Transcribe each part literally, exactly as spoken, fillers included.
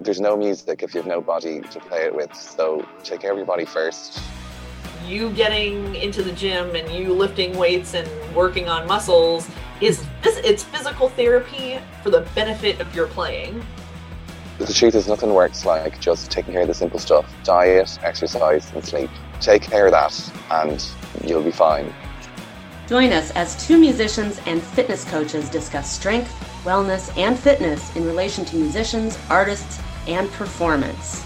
there's no music if you have nobody to play it with, so check everybody first. You getting into the gym and you lifting weights and working on muscles is it's physical therapy for the benefit of your playing. The truth is nothing works like just taking care of the simple stuff. Diet, exercise, and sleep. Take care of that and you'll be fine. Join us as two musicians and fitness coaches discuss strength, wellness, and fitness in relation to musicians, artists, and performance.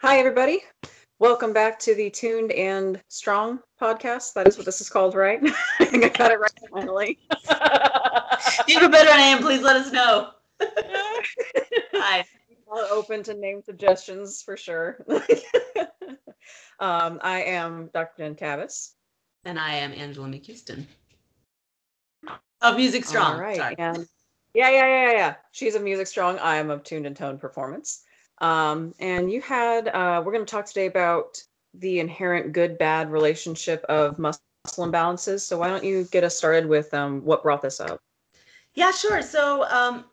Hi, everybody. Welcome back to the Tuned and Strong podcast. That is what this is called, right? I think I got it right finally. You have a better name. Please let us know. Hi. We're open to name suggestions for sure. um, I am Doctor Jen Tavis. And I am Angela McHouston. Of Music Strong. All right. And yeah, yeah, yeah, yeah. She's of Music Strong. I am of Tuned and Toned Performance. Um, and you had, uh, we're going to talk today about the inherent good-bad relationship of muscle imbalances. So why don't you get us started with um, what brought this up? Yeah, sure. So um,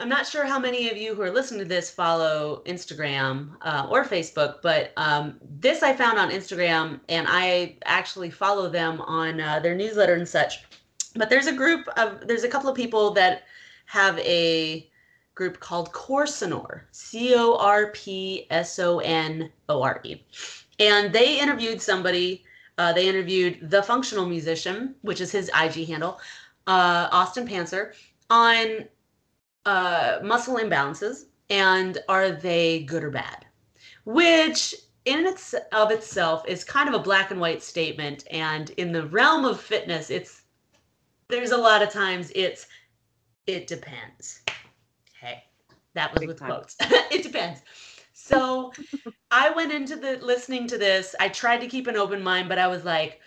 I'm not sure how many of you who are listening to this follow Instagram uh, or Facebook, but um, this I found on Instagram, and I actually follow them on uh, their newsletter and such. But there's a group of, there's a couple of people that have a group called Corsonore, C O R P S O N O R E. And they interviewed somebody, uh, they interviewed the functional musician, which is his I G handle, uh, Austin Panzer, on uh, muscle imbalances and are they good or bad? Which in its of itself is kind of a black and white statement. And in the realm of fitness, it's there's a lot of times it's, it depends. That was with quotes. It depends. So I went into the listening to this. I tried to keep an open mind, but I was like,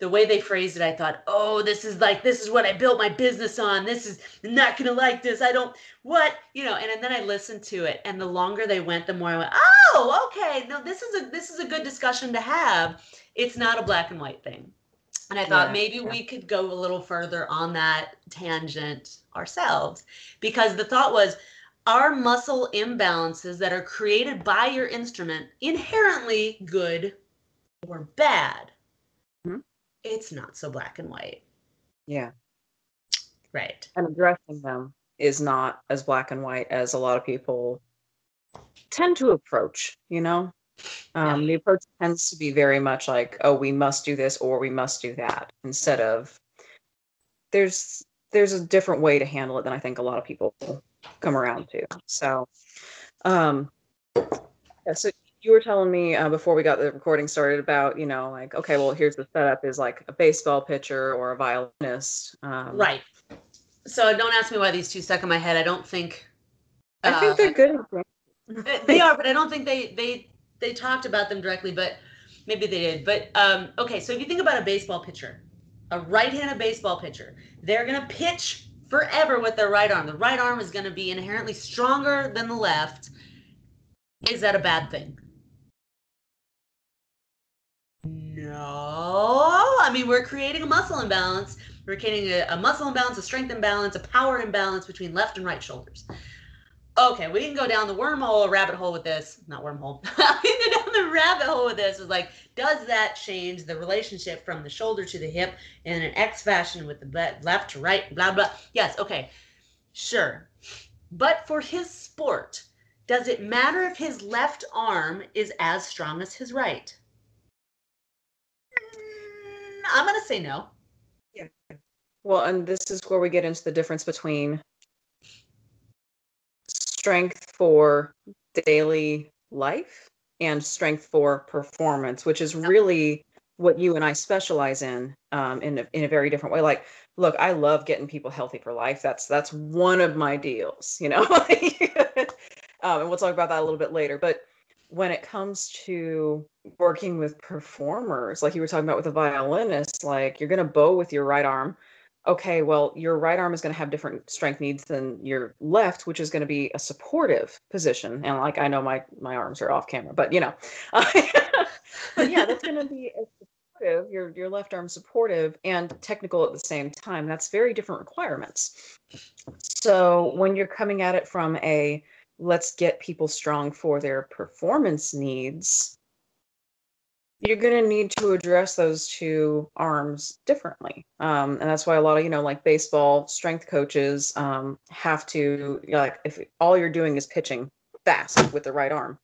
the way they phrased it, I thought, oh, this is like, this is what I built my business on. This is I'm not going to like this. I don't, what, you know, and, and then I listened to it. And the longer they went, the more I went, oh, okay. No, this is a, this is a good discussion to have. It's not a black and white thing. And I thought yeah, maybe yeah. we could go a little further on that tangent ourselves, because the thought was, are muscle imbalances that are created by your instrument inherently good or bad? Mm-hmm. It's not so black and white. Yeah. Right. And addressing them is not as black and white as a lot of people tend to approach, you know? Um, yeah. The approach tends to be very much like, oh, we must do this or we must do that, instead of there's there's a different way to handle it than I think a lot of people come around to. So um yeah, so you were telling me uh, before we got the recording started about, you know, like, okay, well, here's the setup is like a baseball pitcher or a violinist. Um, right. So don't ask me why these two stuck in my head. I don't think uh, I think they're good. They are, but I don't think they they they talked about them directly, but maybe they did. But um okay, so if you think about a baseball pitcher, a right-handed baseball pitcher, they're gonna pitch forever with their right arm. The right arm is going to be inherently stronger than the left. Is that a bad thing? No. I mean, we're creating a muscle imbalance. We're creating a, a muscle imbalance, a strength imbalance, a power imbalance between left and right shoulders. Okay, we can go down the wormhole, rabbit hole with this. Not wormhole. We can go down the rabbit hole with this. It's like, does that change the relationship from the shoulder to the hip in an X fashion with the left to right, blah, blah. Yes, okay, sure. But for his sport, does it matter if his left arm is as strong as his right? I'm going to say no. Yeah. Well, and this is where we get into the difference between strength for daily life and strength for performance, which is really what you and I specialize in, um, in a, in a very different way. Like, look, I love getting people healthy for life. That's, that's one of my deals, you know, um, and we'll talk about that a little bit later. But when it comes to working with performers, like you were talking about with a violinist, like you're going to bow with your right arm. Okay, well, your right arm is going to have different strength needs than your left, which is going to be a supportive position. And like, I know my, my arms are off camera, but you know, uh, but yeah, that's going to be a supportive, your your left arm supportive and technical at the same time. That's very different requirements. So when you're coming at it from a let's get people strong for their performance needs, you're going to need to address those two arms differently. Um, and that's why a lot of, you know, like baseball strength coaches um, have to, you know, like if all you're doing is pitching fast with the right arm,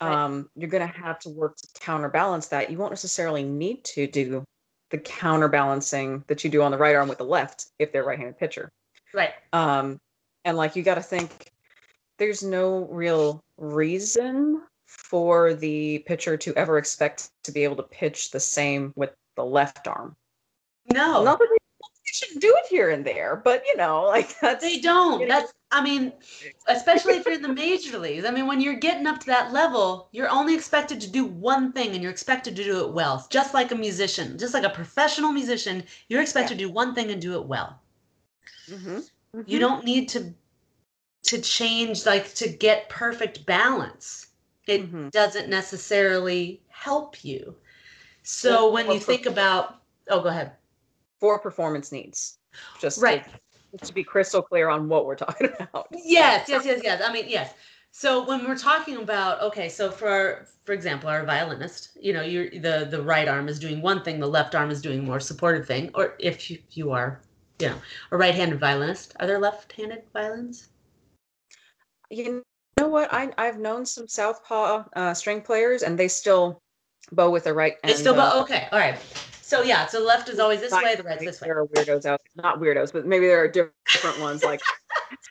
um, you're going to have to work to counterbalance that. You won't necessarily need to do the counterbalancing that you do on the right arm with the left if they're right-handed pitcher. Right. Um, and like, you got to think there's no real reason for the pitcher to ever expect to be able to pitch the same with the left arm. No. Not that they shouldn't do it here and there, but, you know, like that's... They don't. You know. That's, I mean, especially if you're in the major leagues. I mean, when you're getting up to that level, you're only expected to do one thing and you're expected to do it well. Just like a musician, just like a professional musician, you're expected yeah. to do one thing and do it well. Mm-hmm. Mm-hmm. You don't need to to change, like, to get perfect balance. It mm-hmm. doesn't necessarily help you. So when you think about, oh, go ahead. For performance needs. Just right. to, to be crystal clear on what we're talking about. Yes, yes, yes, yes. I mean, yes. So when we're talking about, okay, so for, our, for example, our violinist, you know, you're, the, the right arm is doing one thing, the left arm is doing a more supportive thing. Or if you, you are, you know, a right-handed violinist, are there left-handed violins? You can You know what? I, I've known some southpaw uh, string players, and they still bow with their right. They and, still bow. Uh, okay, all right. So yeah, so the left is always this way, the right is this way. There are weirdos out there. Not weirdos, but maybe there are different ones. Like,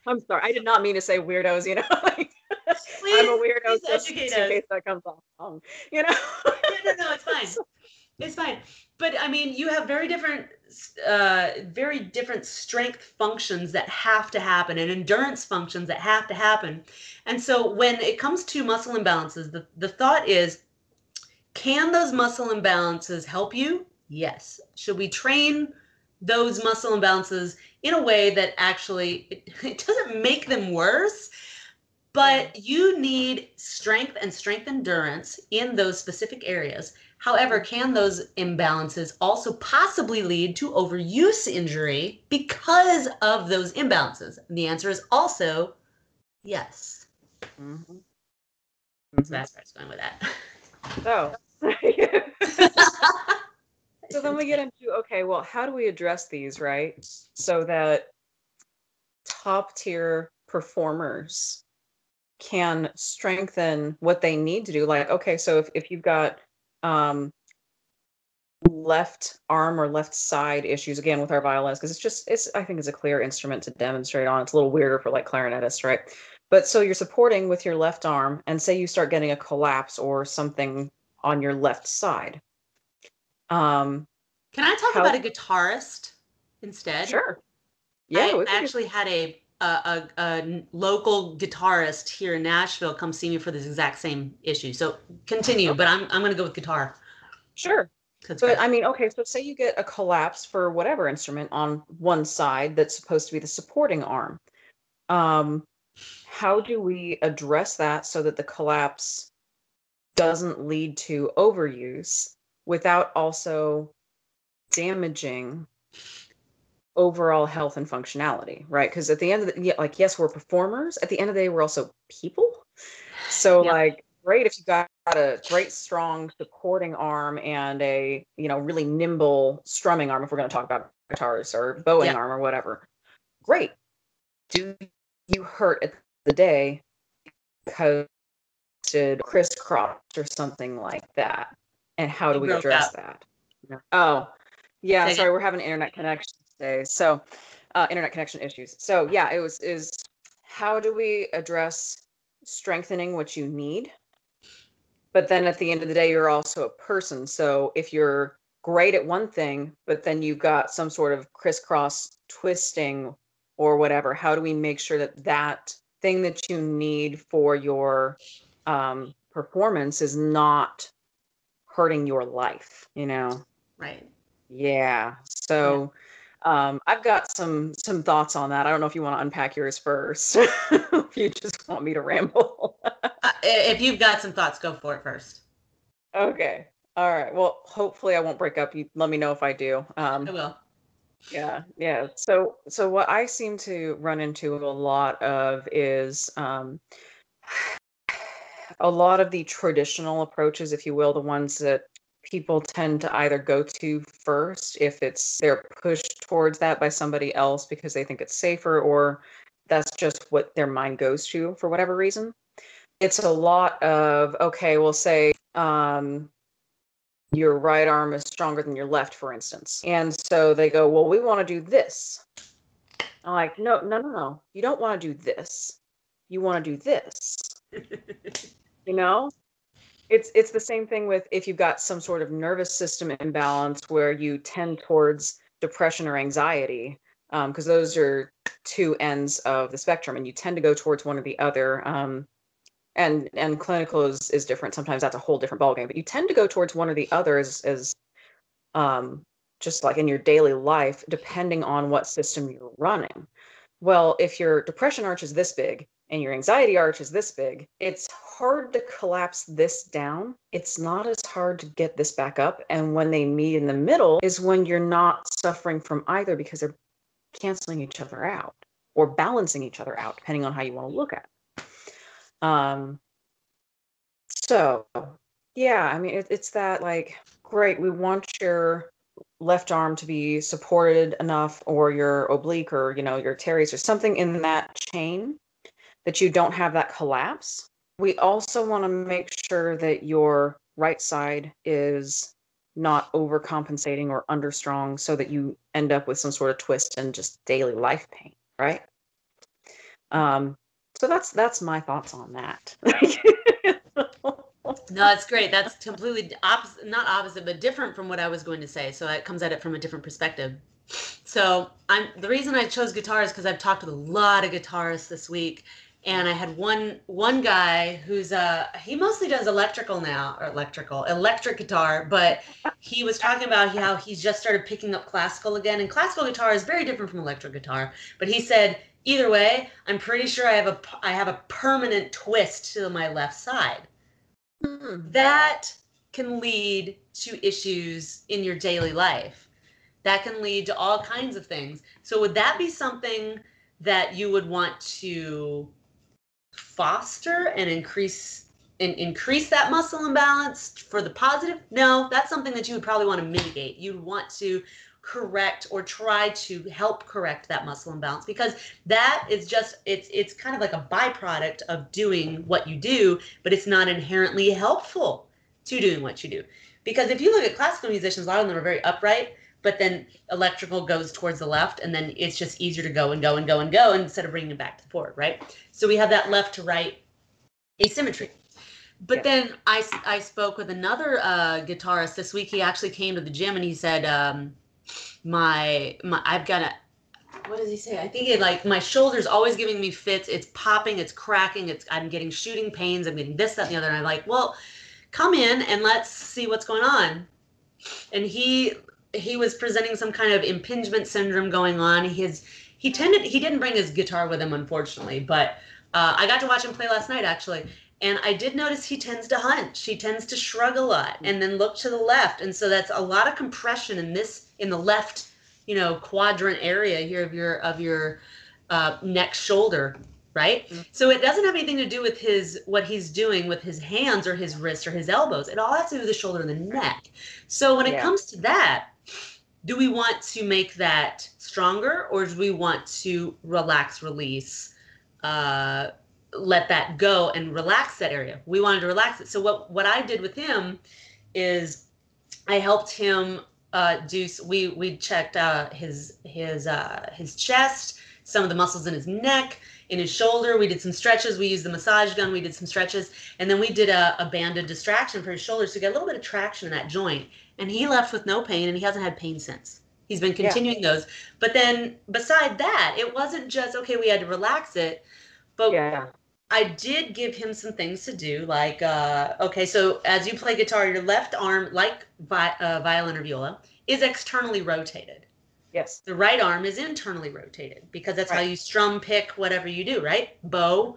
I'm sorry, I did not mean to say weirdos. You know, like, please, I'm a weirdo. Just in case that comes off wrong, you know. no, no, no, it's fine. It's fine. But I mean, you have very different, uh, very different strength functions that have to happen and endurance functions that have to happen. And so when it comes to muscle imbalances, the, the thought is, can those muscle imbalances help you? Yes. Should we train those muscle imbalances in a way that actually it, it doesn't make them worse? But you need strength and strength endurance in those specific areas. However, can those imbalances also possibly lead to overuse injury because of those imbalances? And the answer is also yes. Mm-hmm. So that's where I was going with that. Oh. So then we get into, okay, well, how do we address these, right? So that top tier performers can strengthen what they need to do. Like, okay, so if, if you've got um, left arm or left side issues, again, with our violins, because it's just, it's I think it's a clear instrument to demonstrate on. It's a little weirder for like clarinetists, right? But so you're supporting with your left arm, and say you start getting a collapse or something on your left side. Um, Can I talk how, about a guitarist instead? Sure. Yeah. I actually had a A, a, a local guitarist here in Nashville come see me for this exact same issue. So continue, okay. but I'm I'm going to go with guitar. Sure. But great. I mean, okay, so say you get a collapse for whatever instrument on one side that's supposed to be the supporting arm. Um, how do we address that so that the collapse doesn't lead to overuse without also damaging overall health and functionality, right? Because at the end of the, like, yes, we're performers. At the end of the day, we're also people. So yeah. like, great if you got a great, strong supporting arm and a, you know, really nimble strumming arm, if we're going to talk about guitars or bowing yeah. arm or whatever. Great. Do you hurt at the end of the day because did crisscross or something like that? And how do we address that? that? Oh, yeah. Sorry, we're having internet connection. So uh, internet connection issues. So yeah, it was is how do we address strengthening what you need? But then at the end of the day, you're also a person. So if you're great at one thing, but then you've got some sort of crisscross twisting or whatever, how do we make sure that that thing that you need for your um, performance is not hurting your life, you know? Right. Yeah. So... Yeah. Um, I've got some some thoughts on that. I don't know if you want to unpack yours first. If you just want me to ramble. uh, if you've got some thoughts, go for it first. Okay. All right. Well, hopefully I won't break up. You let me know if I do. Um, I will. Yeah. Yeah. So, so what I seem to run into a lot of is um, a lot of the traditional approaches, if you will, the ones that people tend to either go to first, if it's they're pushed towards that by somebody else because they think it's safer, or that's just what their mind goes to for whatever reason. It's a lot of, okay, we'll say, um, your right arm is stronger than your left, for instance. And so they go, well, we want to do this. I'm like, no, no, no, no. You don't want to do this. You want to do this. You know? It's it's the same thing with if you've got some sort of nervous system imbalance where you tend towards depression or anxiety, because um, those are two ends of the spectrum, and you tend to go towards one or the other. Um, And and clinical is, is different. Sometimes that's a whole different ballgame. But you tend to go towards one or the other as, as um, just like in your daily life, depending on what system you're running. Well, if your depression arch is this big and your anxiety arch is this big, it's hard to collapse this down. It's not as hard to get this back up. And when they meet in the middle is when you're not suffering from either, because they're canceling each other out or balancing each other out, depending on how you want to look at it. Um, so yeah, I mean, it, it's that like, great, we want your left arm to be supported enough, or your oblique, or, you know, your teres, or something in that chain that you don't have that collapse. We also want to make sure that your right side is not overcompensating or understrong, so that you end up with some sort of twist and just daily life pain. Right. Um, So that's that's my thoughts on that. No, that's great. That's completely opposite, not opposite, but different from what I was going to say. So it comes at it from a different perspective. So I'm the reason I chose guitar is because I've talked with a lot of guitarists this week, and I had one one guy who's uh he mostly does electrical now or electrical electric guitar, but he was talking about how he's just started picking up classical again, and classical guitar is very different from electric guitar. But he said, either way, I'm pretty sure I have a I have a permanent twist to my left side. Mm-hmm. That can lead to issues in your daily life. That can lead to all kinds of things. So would that be something that you would want to foster and increase and increase that muscle imbalance for the positive? No, that's something that you would probably want to mitigate. You'd want to correct or try to help correct that muscle imbalance, because that is just it's it's kind of like a byproduct of doing what you do, but it's not inherently helpful to doing what you do. Because if you look at classical musicians, a lot of them are very upright, but then electrical goes towards the left, and then it's just easier to go and go and go and go instead of bringing it back to the forward, right? So we have that left to right asymmetry. But yeah. Then I, I spoke with another uh, guitarist this week. He actually came to the gym and he said, um, My, my, I've got a, what does he say? I think it like, my shoulder's always giving me fits. It's popping, it's cracking. It's, I'm getting shooting pains. I'm getting this, that, and the other. And I'm like, well, come in and let's see what's going on. And he, he was presenting some kind of impingement syndrome going on. His, he tended, he didn't bring his guitar with him, unfortunately, but, uh, I got to watch him play last night actually. And I did notice he tends to hunch. He tends to shrug a lot and then look to the left. And so that's a lot of compression in this, in the left, you know, quadrant area here of your, of your uh, neck shoulder, right? Mm-hmm. So it doesn't have anything to do with his, what he's doing with his hands or his wrists or his elbows. It all has to do with the shoulder and the neck. So when yeah. it comes to that, do we want to make that stronger, or do we want to relax, release, uh, let that go and relax that area? We wanted to relax it. So what, what I did with him is I helped him uh, do, we, we checked uh, his, his, uh, his chest, some of the muscles in his neck, in his shoulder. We did some stretches. We used the massage gun. We did some stretches. And then we did a, a banded distraction for his shoulders to get a little bit of traction in that joint. And he left with no pain, and he hasn't had pain since. He's been continuing yeah. those. But then beside that, it wasn't just, okay, we had to relax it, but yeah. I did give him some things to do, like, uh, okay, so as you play guitar, your left arm, like vi- uh, violin or viola, is externally rotated. Yes. The right arm is internally rotated, because that's right. how you strum, pick, whatever you do, right? Bow.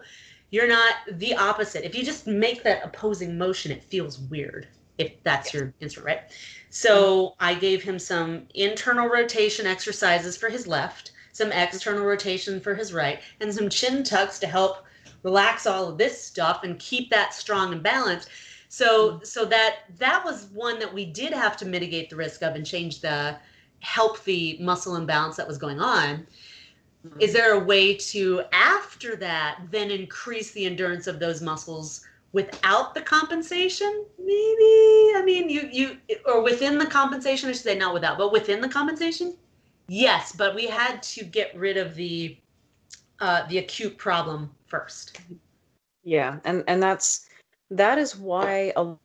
You're not the opposite. If you just make that opposing motion, it feels weird. if that's your answer, right? So I gave him some internal rotation exercises for his left, some external rotation for his right, and some chin tucks to help relax all of this stuff and keep that strong and balanced. So, so that that was one that we did have to mitigate the risk of and change the healthy muscle imbalance that was going on. Is there a way to, after that, then increase the endurance of those muscles without the compensation? Maybe, I mean, you, you, or within the compensation, I should say, not without, but within the compensation? Yes, but we had to get rid of the, uh, the acute problem first. Yeah, and, and that's, that is why a lot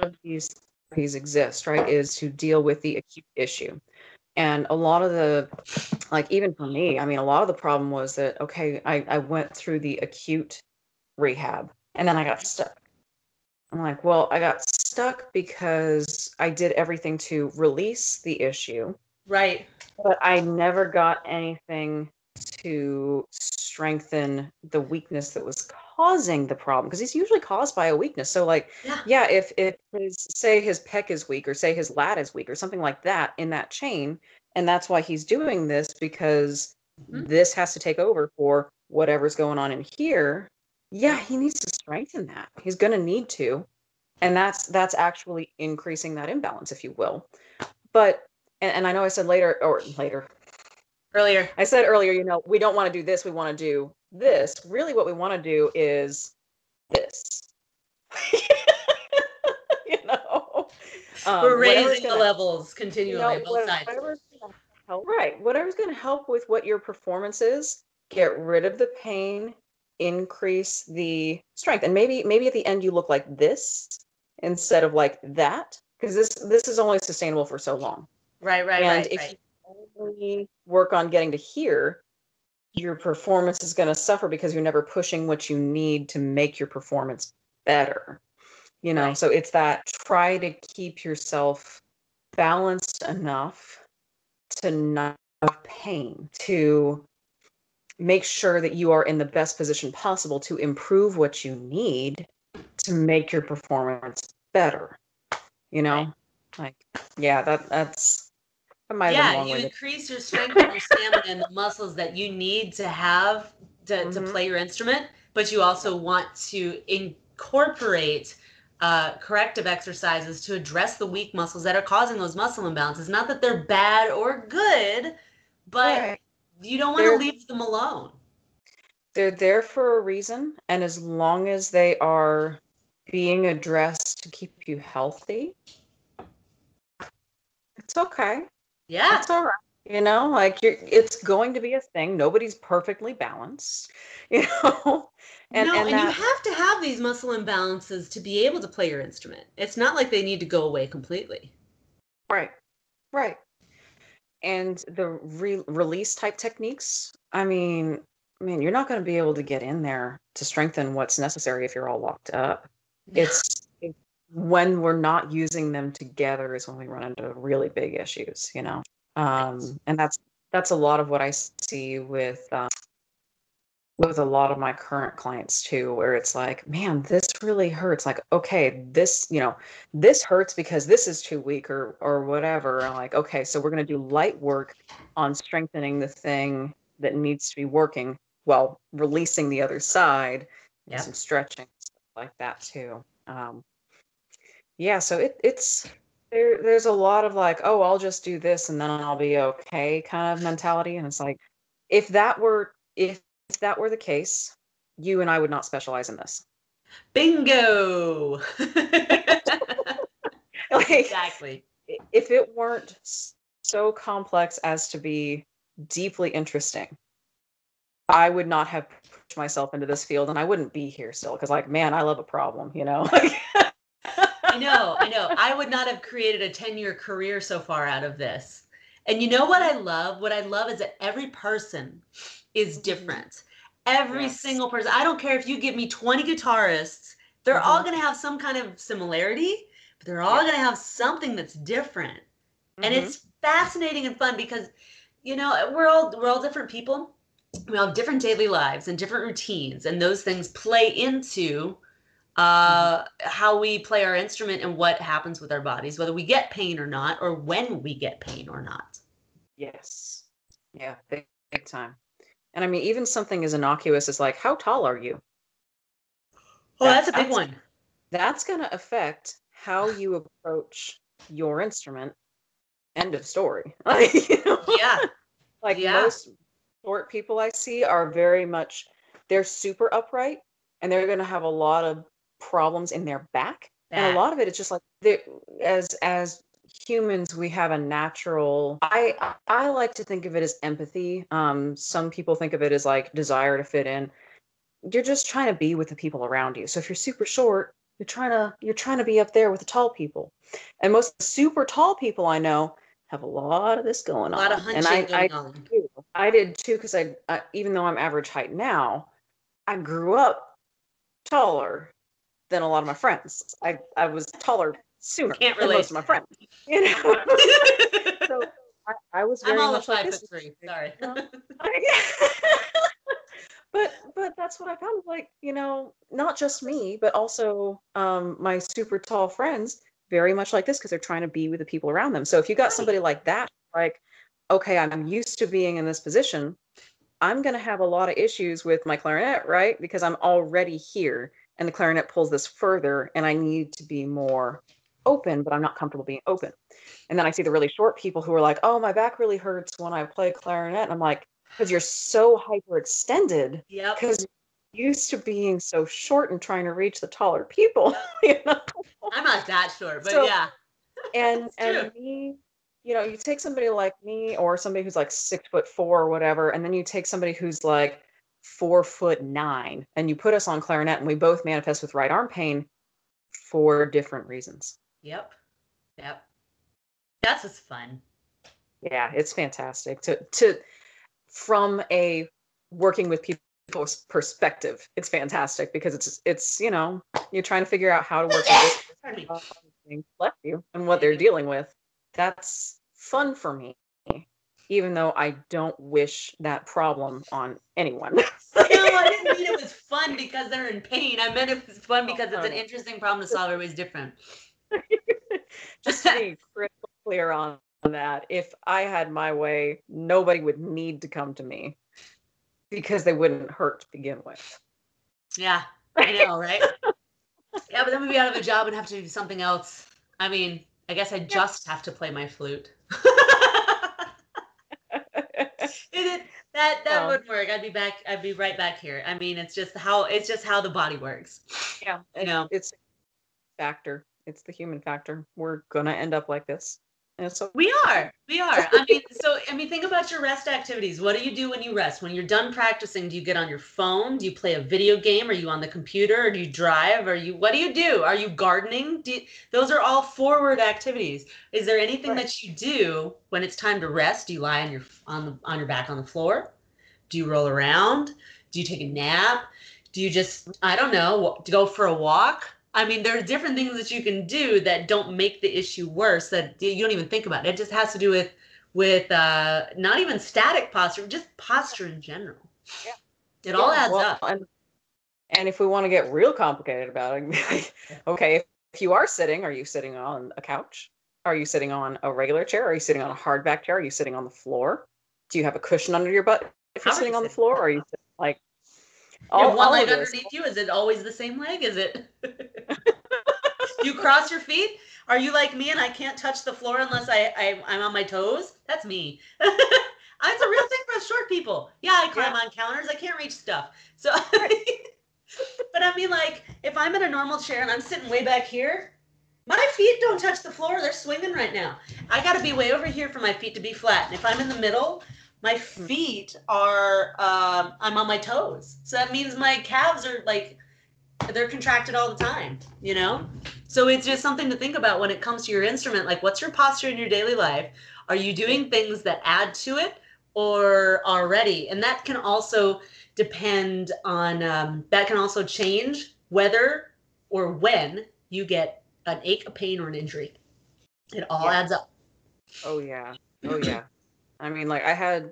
of these therapies exist, right, is to deal with the acute issue. And a lot of the, like, even for me, I mean, a lot of the problem was that, okay, I, I went through the acute rehab and then I got stuck. I'm like, well, I got stuck because I did everything to release the issue. Right. But I never got anything to strengthen the weakness that was causing the problem, because it's usually caused by a weakness. So like, yeah, yeah if, if his, say his pec is weak or say his lat is weak or something like that in that chain, and that's why he's doing this, because mm-hmm. this has to take over for whatever's going on in here. Yeah, he needs to strengthen that. He's going to need to. And that's that's actually increasing that imbalance, if you will. But, and, and I know I said later, or later, earlier, I said earlier, you know, we don't want to do this. We want to do this. Really what we want to do is this. You know, um, we're raising gonna, the levels continually, you know, both sides. Help, right. Whatever's going to help with what your performance is, get rid of the pain, increase the strength. And maybe, maybe at the end you look like this instead of like that, because this, this is only sustainable for so long. Right. Right. And right, if right. you only work on getting to here, your performance is going to suffer because you're never pushing what you need to make your performance better. You know, right. So it's that, try to keep yourself balanced enough to not have pain, to make sure that you are in the best position possible to improve what you need to make your performance better. You know, right. like, yeah, that that's. Yeah, you increase your strength and your stamina and the muscles that you need to have to, mm-hmm. to play your instrument, but you also want to incorporate uh, corrective exercises to address the weak muscles that are causing those muscle imbalances. Not that they're bad or good, but right. you don't want to leave them alone. They're there for a reason, and as long as they are being addressed to keep you healthy, it's okay. Yeah, it's all right. You know, like you're, it's going to be a thing. Nobody's perfectly balanced, you know. And, no, and, and that, you have to have these muscle imbalances to be able to play your instrument. It's not like they need to go away completely. Right, right. And the re- release type techniques. I mean, I mean, you're not going to be able to get in there to strengthen what's necessary if you're all locked up. It's. When we're not using them together is when we run into really big issues, you know? Um, and that's, that's a lot of what I see with, um, with a lot of my current clients too, where it's like, man, this really hurts. Like, okay, this, you know, this hurts because this is too weak or, or whatever. And I'm like, okay, so we're going to do light work on strengthening the thing that needs to be working while releasing the other side and yeah. some stretching, stuff like that too. Um, Yeah, so it, it's there. There's a lot of like, oh, I'll just do this and then I'll be okay, kind of mentality. And it's like, if that were if that were the case, you and I would not specialize in this. Bingo. Like, exactly. If it weren't so complex as to be deeply interesting, I would not have pushed myself into this field, and I wouldn't be here still. Because, like, man, I love a problem, you know. Like, I know, I know. I would not have created a ten-year career so far out of this. And you know what I love? What I love is that every person is different. Every yes. single person. I don't care if you give me twenty guitarists. They're mm-hmm. all going to have some kind of similarity, but they're all yeah. going to have something that's different. Mm-hmm. And it's fascinating and fun because, you know, we're all we're all different people. We all have different daily lives and different routines, and those things play into uh, how we play our instrument and what happens with our bodies, whether we get pain or not, or when we get pain or not. Yes. Yeah, big, big time. And I mean, even something as innocuous as like, how tall are you? Oh, that's, that's a big that's, one. That's going to affect how you approach your instrument. End of story. Like, you know? Yeah. Like yeah. most short people I see are very much, they're super upright and they're going to have a lot of problems in their back. back. And a lot of it is just like, as, as humans, we have a natural, I, I like to think of it as empathy. Um, some people think of it as like desire to fit in. You're just trying to be with the people around you. So if you're super short, you're trying to, you're trying to be up there with the tall people. And most super tall people I know have a lot of this going on. A lot on. of hunching and I, going I, on. I did too, because I, uh, even though I'm average height now, I grew up taller than a lot of my friends. I, I was taller sooner Can't than most of my friends. You know? So I, I was very I'm all much five like foot three. Sorry. But but that's what I found, like, you know, not just me, but also um, my super tall friends, very much like this, because they're trying to be with the people around them. So if you got somebody like that, like, okay, I'm used to being in this position, I'm going to have a lot of issues with my clarinet, right? Because I'm already here and the clarinet pulls this further and I need to be more open, but I'm not comfortable being open. And then I see the really short people who are like, oh, my back really hurts when I play clarinet. And I'm like, because you're so hyperextended, yep. Because you're used to being so short and trying to reach the taller people. You know? I'm not that short, but so, yeah. And and me, you know, you take somebody like me or somebody who's like six foot four or whatever, and then you take somebody who's like four foot nine and you put us on clarinet and we both manifest with right arm pain for different reasons. Yep. Yep. That's just fun. Yeah, it's fantastic to to from a working with people perspective. It's fantastic because it's, it's, you know, you're trying to figure out how to work with people who left you and what they're dealing with. That's fun for me, even though I don't wish that problem on anyone. No, I didn't mean it was fun because they're in pain. I meant it was fun because it's an interesting problem to solve. Everybody's different. Just to be crystal clear on that, if I had my way, nobody would need to come to me because they wouldn't hurt to begin with. Yeah, I know, right? Yeah, but then we'd be out of a job and have to do something else. I mean, I guess I just have to play my flute. it, that that um, would work. I'd be back. I'd be right back here. I mean, it's just how it's just how the body works. Yeah, you know, it's factor. It's the human factor. We're gonna end up like this. So we are, we are. I mean, so, I mean, think about your rest activities. What do you do when you rest? When you're done practicing, do you get on your phone? Do you play a video game? Are you on the computer? Or do you drive? Are you, what do you do? Are you gardening? Do you, those are all forward activities. Is there anything right. that you do when it's time to rest? Do you lie on your, on the, on your back on the floor? Do you roll around? Do you take a nap? Do you just, I don't know, go for a walk? I mean, there are different things that you can do that don't make the issue worse, that you don't even think about. It just has to do with, with uh, not even static posture, just posture in general. Yeah. It yeah, all adds well, up. And, and if we want to get real complicated about it, like, okay, if you are sitting, are you sitting on a couch? Are you sitting on a regular chair? Are you sitting on a hardback chair? Are you sitting on the floor? Do you have a cushion under your butt if you're sitting on the floor? Or are you sitting, like... All, you one leg underneath you? Is it always the same leg? Is it? You cross your feet? Are you like me and I can't touch the floor unless I, I, I'm on my toes? That's me. It's a real thing for us short people. Yeah, I climb yeah. on counters. I can't reach stuff. So, but I mean, like, if I'm in a normal chair and I'm sitting way back here, my feet don't touch the floor. They're swinging right now. I got to be way over here for my feet to be flat. And if I'm in the middle... my feet are, um, I'm on my toes. So that means my calves are like, they're contracted all the time, you know? So it's just something to think about when it comes to your instrument. Like, what's your posture in your daily life? Are you doing things that add to it or already? And that can also depend on, um, that can also change whether or when you get an ache, a pain, or an injury. It all yeah. adds up. Oh, yeah. Oh, yeah. I mean, like I had,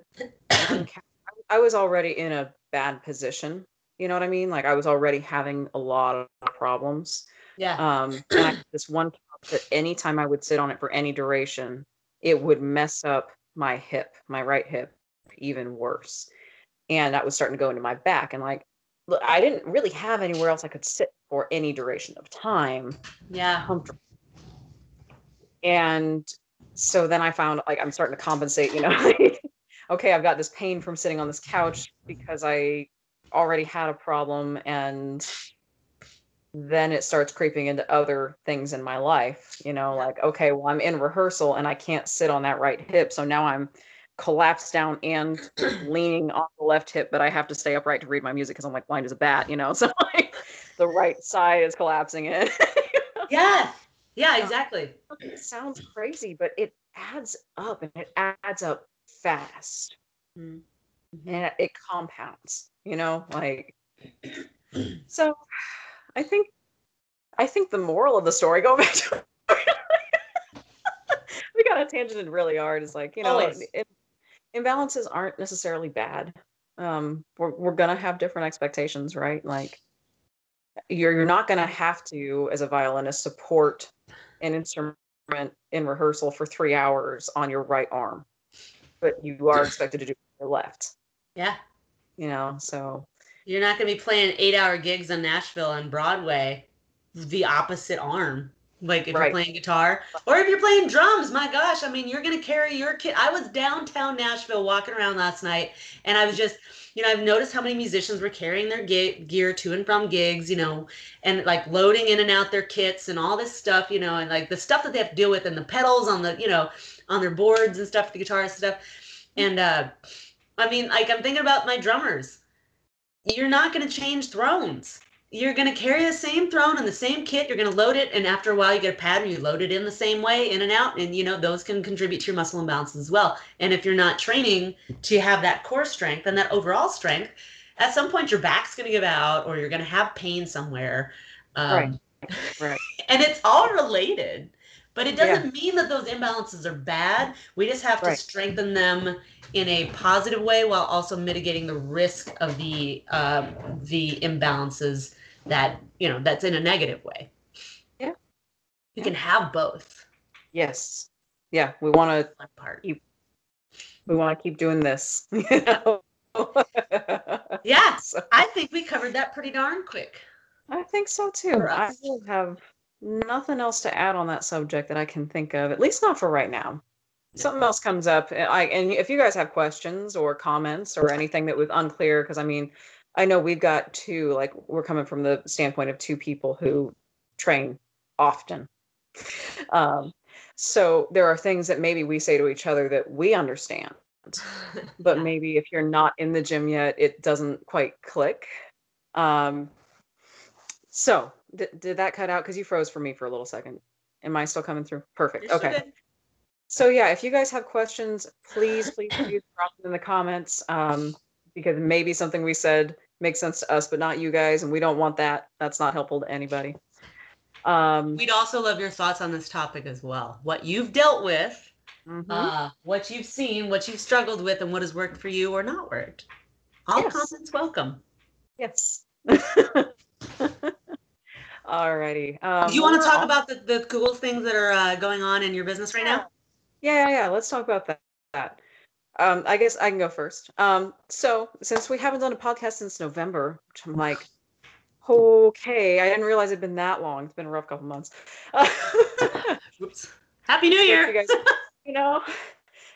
I was already in a bad position You know what I mean? Like, I was already having a lot of problems. Yeah. Um, and I had this one couch that anytime I would sit on it for any duration, it would mess up my hip, my right hip, even worse. And that was starting to go into my back. And like, look, I didn't really have anywhere else I could sit for any duration of time. Yeah. And so then I found, like, I'm starting to compensate, you know, like, okay, I've got this pain from sitting on this couch because I already had a problem. And then it starts creeping into other things in my life, you know, like, okay, well, I'm in rehearsal and I can't sit on that right hip. So now I'm collapsed down and leaning on the left hip, but I have to stay upright to read my music because I'm like blind as a bat, you know? So like the right side is collapsing in. Yeah. Yeah, exactly. It sounds crazy, but it adds up and it adds up fast. Mm-hmm. And it compounds, you know, like, so I think, I think the moral of the story, go back to we got a tangent really hard, is like, you know, it, it, imbalances aren't necessarily bad. Um, we're, we're going to have different expectations, right? Like, you're, you're not going to have to, as a violinist, support an instrument in rehearsal for three hours on your right arm, but you are expected to do it with your left. Yeah. You know, so. You're not going to be playing eight hour gigs in Nashville and Broadway, the opposite arm. Like if right. you're playing guitar or if you're playing drums, my gosh, I mean, you're going to carry your kid. I was downtown Nashville walking around last night and I was just, you know, I've noticed how many musicians were carrying their ge- gear to and from gigs, you know, and like loading in and out their kits and all this stuff, you know, and like the stuff that they have to deal with and the pedals on the, you know, on their boards and stuff, the guitar stuff. And uh, I mean, like I'm thinking about my drummers. You're not going to change thrones. You're going to carry the same throne and the same kit. You're going to load it. And after a while, you get a pattern. You load it in the same way, in and out. And, you know, those can contribute to your muscle imbalances as well. And if you're not training to have that core strength and that overall strength, at some point your back's going to give out or you're going to have pain somewhere. Um, right. Right. And it's all related. But it doesn't yeah. mean that those imbalances are bad. We just have right. to strengthen them in a positive way while also mitigating the risk of the uh, the imbalances that, you know, that's in a negative way. Yeah. You yeah. can have both. Yes. Yeah. We want to keep, we want to keep doing this. You know? Yeah. So. I think we covered that pretty darn quick. I think so too. I will have nothing else to add on that subject that I can think of, at least not for right now. No. Something else comes up. And, I, and if you guys have questions or comments or anything that was unclear, because I mean, I know we've got two, like we're coming from the standpoint of two people who train often. Um, so there are things that maybe we say to each other that we understand, but maybe if you're not in the gym yet, it doesn't quite click. Um, so d- did that cut out? Because you froze for me for a little second. Am I still coming through? Perfect. You're okay. Good. So yeah, if you guys have questions, please, please, please drop them in the comments, um, because maybe something we said makes sense to us, but not you guys, and we don't want that. That's not helpful to anybody. Um, We'd also love your thoughts on this topic as well. What you've dealt with, mm-hmm. uh, what you've seen, what you've struggled with, and what has worked for you or not worked. All yes. comments welcome. Yes. All righty. Um, Do you want to talk on. about the, the cool things that are uh, going on in your business right yeah. now? Yeah, yeah, let's talk about that. Um, I guess I can go first. Um, so since we haven't done a podcast since November, which I'm like, okay, I didn't realize it'd been that long. It's been a rough couple months. Uh, Oops. Happy New Year. You guys, you know,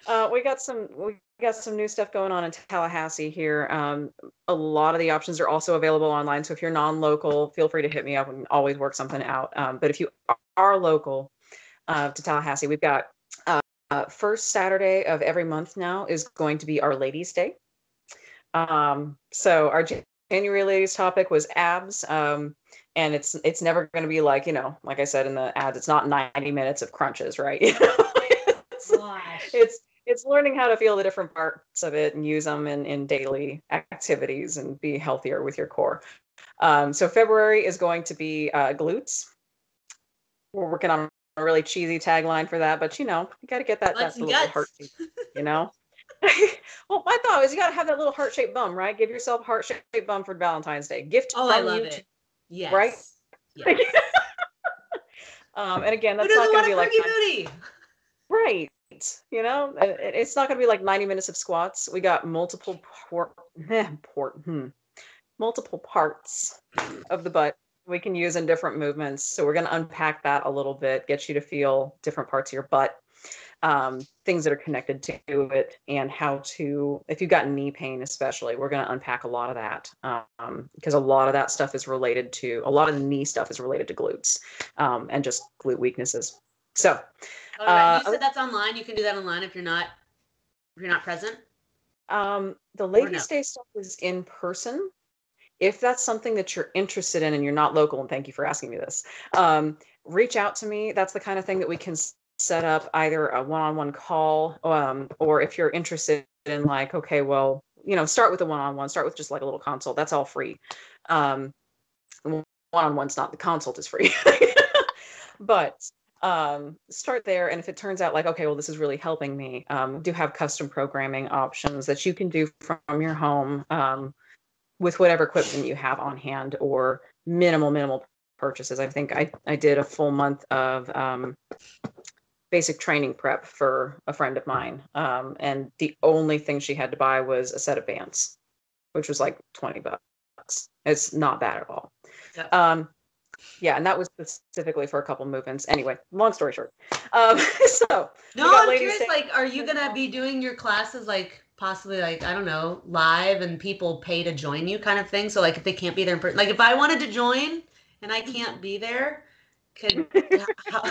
uh, we got some, we got some new stuff going on in Tallahassee here. Um, a lot of the options are also available online. So if you're non-local, feel free to hit me up and always work something out. Um, but if you are local uh, to Tallahassee, we've got, uh, Uh, first Saturday of every month now is going to be Our Ladies Day. Um, so our January ladies topic was abs. Um, and it's, it's never going to be like, you know, like I said, in the ads, it's not ninety minutes of crunches, right? You know? it's, it's, it's learning how to feel the different parts of it and use them in, in daily activities and be healthier with your core. Um, so February is going to be uh, glutes. We're working on a really cheesy tagline for that, but you know, you got to get that, that little heart, you know. Well, my thought was you got to have that little heart-shaped bum, right? Give yourself a heart-shaped bum for Valentine's Day. Gift. Oh, I love it. Yes. Right? Yes. um, and again, that's not going to be like... Booty? Right. You know, it, it's not going to be like ninety minutes of squats. We got multiple port, port, hmm, multiple parts of the butt we can use in different movements. So we're going to unpack that a little bit, get you to feel different parts of your butt. Um, things that are connected to it, and how to, if you've got knee pain, especially, we're going to unpack a lot of that. Um, because a lot of that stuff is related to, a lot of the knee stuff is related to glutes, um, and just glute weaknesses. So, all right. Uh, you said that's online. You can do that online if you're not, if you're not present. Um, the Ladies' Day stuff is in person. If that's something that you're interested in and you're not local, and thank you for asking me this, um, reach out to me. That's the kind of thing that we can set up, either a one-on-one call, um, or if you're interested in like, okay, well, you know, start with a one-on-one, start with just like a little consult. That's all free. Um, one-on-one's not, the consult is free, but um, start there. And if it turns out like, okay, well, this is really helping me, um, do have custom programming options that you can do from your home, um, with whatever equipment you have on hand, or minimal, minimal purchases. I think I, I did a full month of, um, basic training prep for a friend of mine. Um, and the only thing she had to buy was a set of bands, which was like twenty bucks. It's not bad at all. Yeah. Um, yeah. And that was specifically for a couple movements. Anyway, long story short. Um, so no, I'm curious, saying, like, are you going to be doing your classes, like possibly like, I don't know, live and people pay to join you kind of thing? So like if they can't be there in person, like if I wanted to join and I can't be there, could how,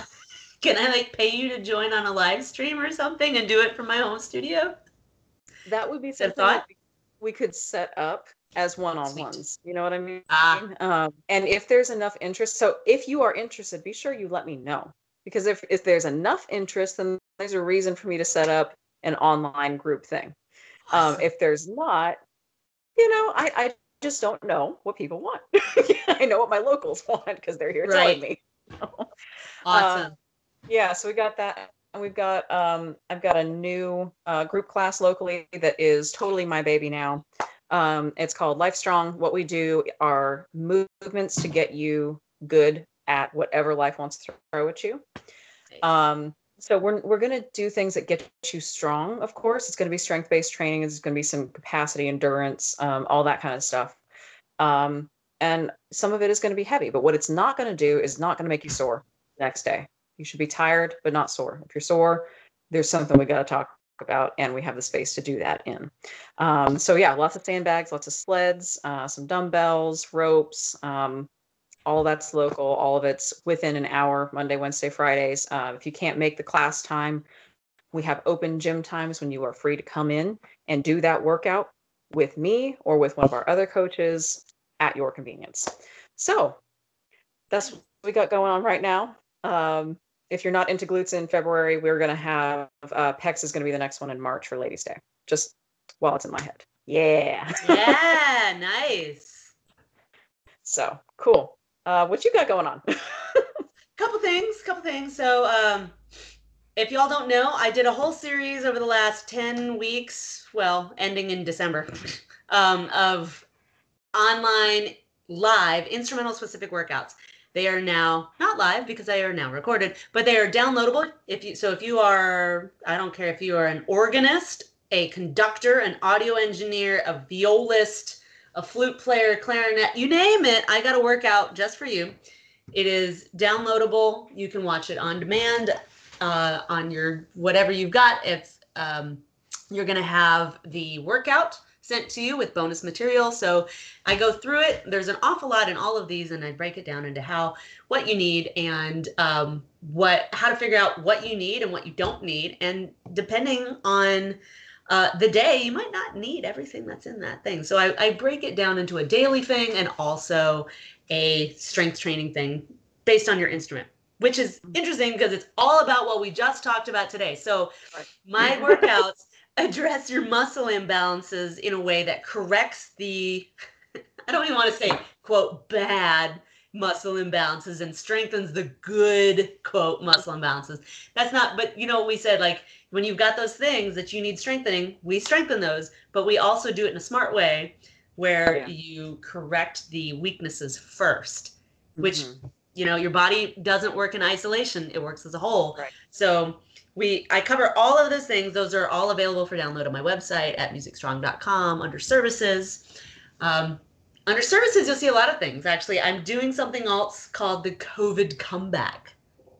can I like pay you to join on a live stream or something and do it from my home studio? That would be something that we could set up as one-on-ones. You know what I mean? Ah. Um, and if there's enough interest, so if you are interested, be sure you let me know. Because if, if there's enough interest, then there's a reason for me to set up an online group thing. Um, if there's not, you know, I, I just don't know what people want. I know what my locals want because they're here right. telling me. You know? Awesome. Um, Yeah, so we got that, and we've got, um, I've got a new uh, group class locally that is totally my baby now. Um, it's called Life Strong. What we do are movements to get you good at whatever life wants to throw at you. Um, so we're we're going to do things that get you strong, of course. It's going to be strength-based training. There's going to be some capacity, endurance, um, all that kind of stuff. Um, and some of it is going to be heavy, but what it's not going to do is not going to make you sore the next day. You should be tired, but not sore. If you're sore, there's something we got to talk about, and we have the space to do that in. Um, so yeah, lots of sandbags, lots of sleds, uh, some dumbbells, ropes, um, all that's local. All of it's within an hour, Monday, Wednesday, Fridays. Uh, if you can't make the class time, we have open gym times when you are free to come in and do that workout with me or with one of our other coaches at your convenience. So that's what we got going on right now. Um, If you're not into glutes in February, we're going to have, uh, P E X is going to be the next one in March for Ladies' Day, just while it's in my head. Yeah. Yeah. Nice. So cool. Uh, what you got going on? Couple things, couple things. So, um, if y'all don't know, I did a whole series over the last ten weeks, well, ending in December, um, of online live instrumental specific workouts. They are now not live because they are now recorded, but they are downloadable. If you, so if you are, I don't care if you are an organist, a conductor, an audio engineer, a violist, a flute player, clarinet, you name it, I got a workout just for you. It is downloadable. You can watch it on demand, uh, on your, whatever you've got. It's, um, you're going to have the workout sent to you with bonus material. So I go through it. There's an awful lot in all of these, and I break it down into how, what you need, and um, what, how to figure out what you need and what you don't need. And depending on uh, the day, you might not need everything that's in that thing. So I, I break it down into a daily thing and also a strength training thing based on your instrument, which is interesting because it's all about what we just talked about today. So my workouts address your muscle imbalances in a way that corrects the, I don't even want to say, quote, bad muscle imbalances and strengthens the good, quote, muscle imbalances. That's not, but you know, we said like, when you've got those things that you need strengthening, we strengthen those, but we also do it in a smart way where yeah. you correct the weaknesses first, which, mm-hmm. you know, your body doesn't work in isolation. It works as a whole. Right. So we, I cover all of those things. Those are all available for download on my website at music strong dot com under services. Um, Under services, you'll see a lot of things. Actually, I'm doing something else called the COVID comeback.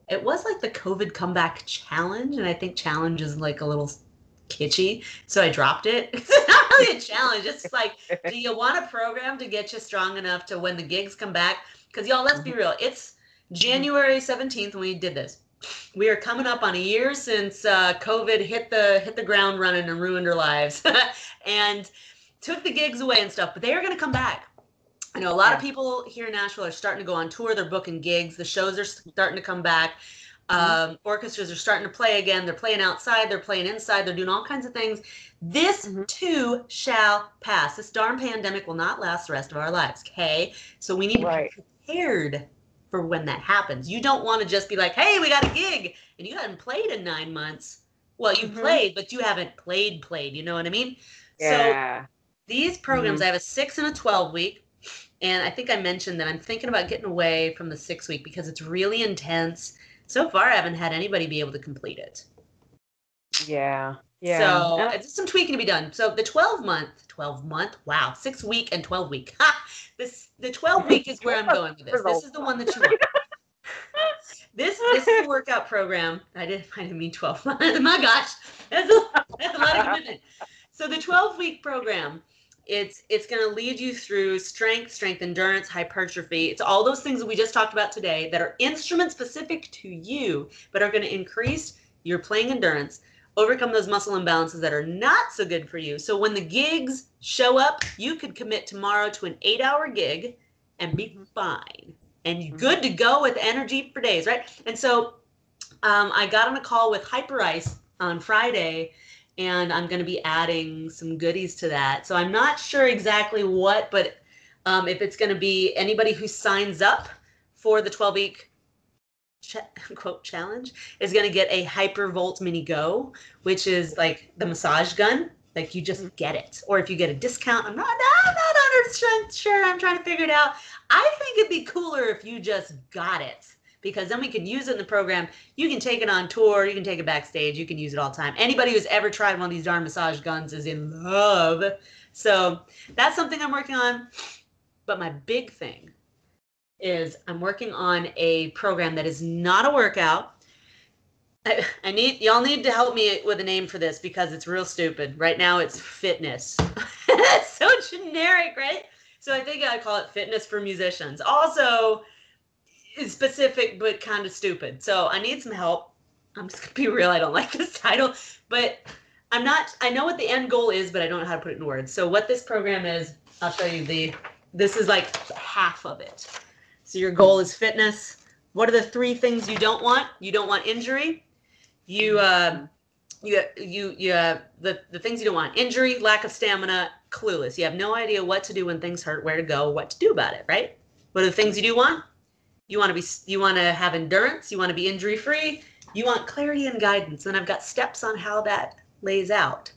It was like the COVID comeback challenge, and I think challenge is like a little kitschy, so I dropped it. It's not really a challenge. It's like, do you want a program to get you strong enough to when the gigs come back? Because y'all, let's be real. It's January seventeenth when we did this. We are coming up on a year since uh, COVID hit the hit the ground running and ruined our lives, and took the gigs away and stuff. But they are going to come back. I know a lot yeah. of people here in Nashville are starting to go on tour. They're booking gigs. The shows are starting to come back. Mm-hmm. Um, orchestras are starting to play again. They're playing outside. They're playing inside. They're doing all kinds of things. This mm-hmm. too shall pass. This darn pandemic will not last the rest of our lives, okay? So we need to right. be prepared for when that happens. You don't want to just be like, hey, we got a gig, and you haven't played in nine months. Well, you mm-hmm. played, but you haven't played played. You know what I mean? Yeah. So these programs, mm-hmm. I have a six and a twelve week. And I think I mentioned that I'm thinking about getting away from the six week because it's really intense. So far, I haven't had anybody be able to complete it. Yeah. Yeah. So and it's some tweaking to be done. So the twelve month, twelve month, wow, six week and twelve week. Ha! This, the twelve week is where I'm going with this. This is the one that you want. This, this is the workout program. I didn't, I didn't mean twelve months. My gosh, that's a, that's a lot of commitment. So the twelve week program. It's it's going to lead you through strength, strength endurance, hypertrophy. It's all those things that we just talked about today that are instrument specific to you, but are going to increase your playing endurance, overcome those muscle imbalances that are not so good for you. So when the gigs show up, you could commit tomorrow to an eight-hour gig and be fine and good to go with energy for days, right? And so um, I got on a call with Hyper Ice on Friday. And I'm going to be adding some goodies to that. So I'm not sure exactly what, but um, if it's going to be anybody who signs up for the twelve-week ch- quote challenge is going to get a Hypervolt Mini Go, which is like the massage gun. Like you just get it. Or if you get a discount, I'm not, I'm not one hundred percent sure. I'm trying to figure it out. I think it'd be cooler if you just got it. Because then we can use it in the program. You can take it on tour. You can take it backstage. You can use it all the time. Anybody who's ever tried one of these darn massage guns is in love. So that's something I'm working on. But my big thing is I'm working on a program that is not a workout. I, I need y'all need to help me with a name for this because it's real stupid. Right now it's fitness. That's so generic, right? So I think I call it fitness for musicians. Also, is specific but kind of stupid. So I need some help. I'm just gonna be real. I don't like this title, but I'm not, I know what the end goal is, but I don't know how to put it in words. So what this program is, I'll show you the, this is like half of it. So your goal is fitness. What are the three things you don't want? You don't want injury. You, uh, you, you, you, uh, the, the things you don't want, injury, lack of stamina, clueless. You have no idea what to do when things hurt, where to go, what to do about it, right? What are the things you do want? You want to be, you want to have endurance. You want to be injury free. You want clarity and guidance. And I've got steps on how that lays out.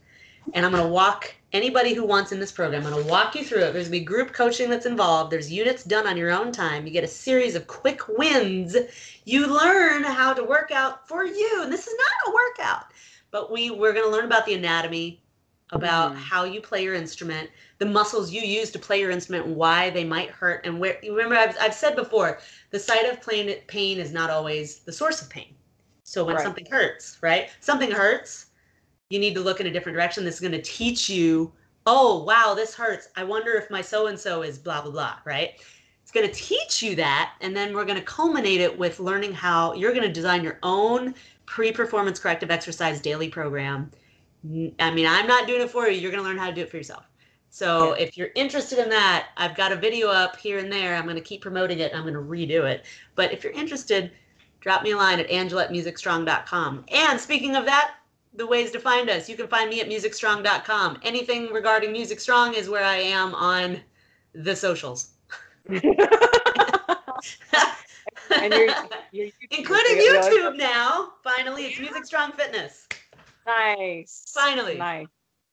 And I'm going to walk anybody who wants in this program. I'm going to walk you through it. There's going to be group coaching that's involved. There's units done on your own time. You get a series of quick wins. You learn how to work out for you. And this is not a workout, but we, we're going to learn about the anatomy, about mm-hmm. how you play your instrument, the muscles you use to play your instrument, why they might hurt, and where. You remember, I've, I've said before, the site of pain is not always the source of pain. So when right. something hurts, right? Something hurts, you need to look in a different direction. This is going to teach you, oh, wow, this hurts. I wonder if my so-and-so is blah, blah, blah, right? It's going to teach you that, and then we're going to culminate it with learning how you're going to design your own pre-performance corrective exercise daily program. I mean, I'm not doing it for you. You're going to learn how to do it for yourself. So yeah. if you're interested in that, I've got a video up here and there. I'm going to keep promoting it. And I'm going to redo it. But if you're interested, drop me a line at angela at music strong dot com. And speaking of that, the ways to find us, you can find me at music strong dot com. Anything regarding Music Strong is where I am on the socials. And you're, you're including YouTube now. Finally, it's Music Strong Fitness. Nice. Finally. Nice.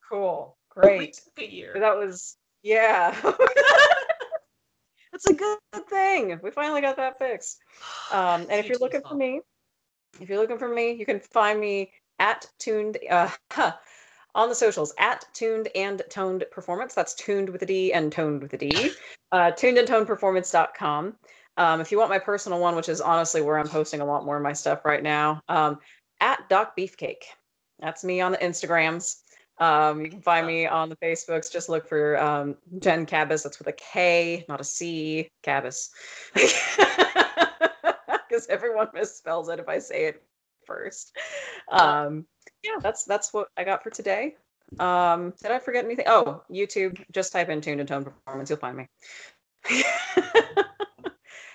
Cool. Great. We took a year. That was, yeah. That's a good thing. We finally got that fixed. Um, and if you're looking for me, if you're looking for me, you can find me at Tuned, uh, on the socials, at Tuned and Toned Performance. That's tuned with a D and toned with a D. Uh, tuned and toned performance dot com. Um, if you want my personal one, which is honestly where I'm posting a lot more of my stuff right now, um, at docbeefcake. That's me on the Instagrams. Um, you can find me on the Facebooks. Just look for um, Jen Cabas. That's with a K, not a C. Cabas. Because everyone misspells it if I say it first. Um, yeah, that's that's what I got for today. Um, did I forget anything? Oh, YouTube. Just type in Tuned and Toned Performance. You'll find me.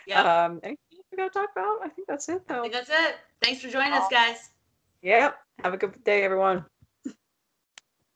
Yeah. Um, anything we got to talk about? I think that's it, though. I think that's it. Thanks for joining us, guys. Yep. Have a good day, everyone.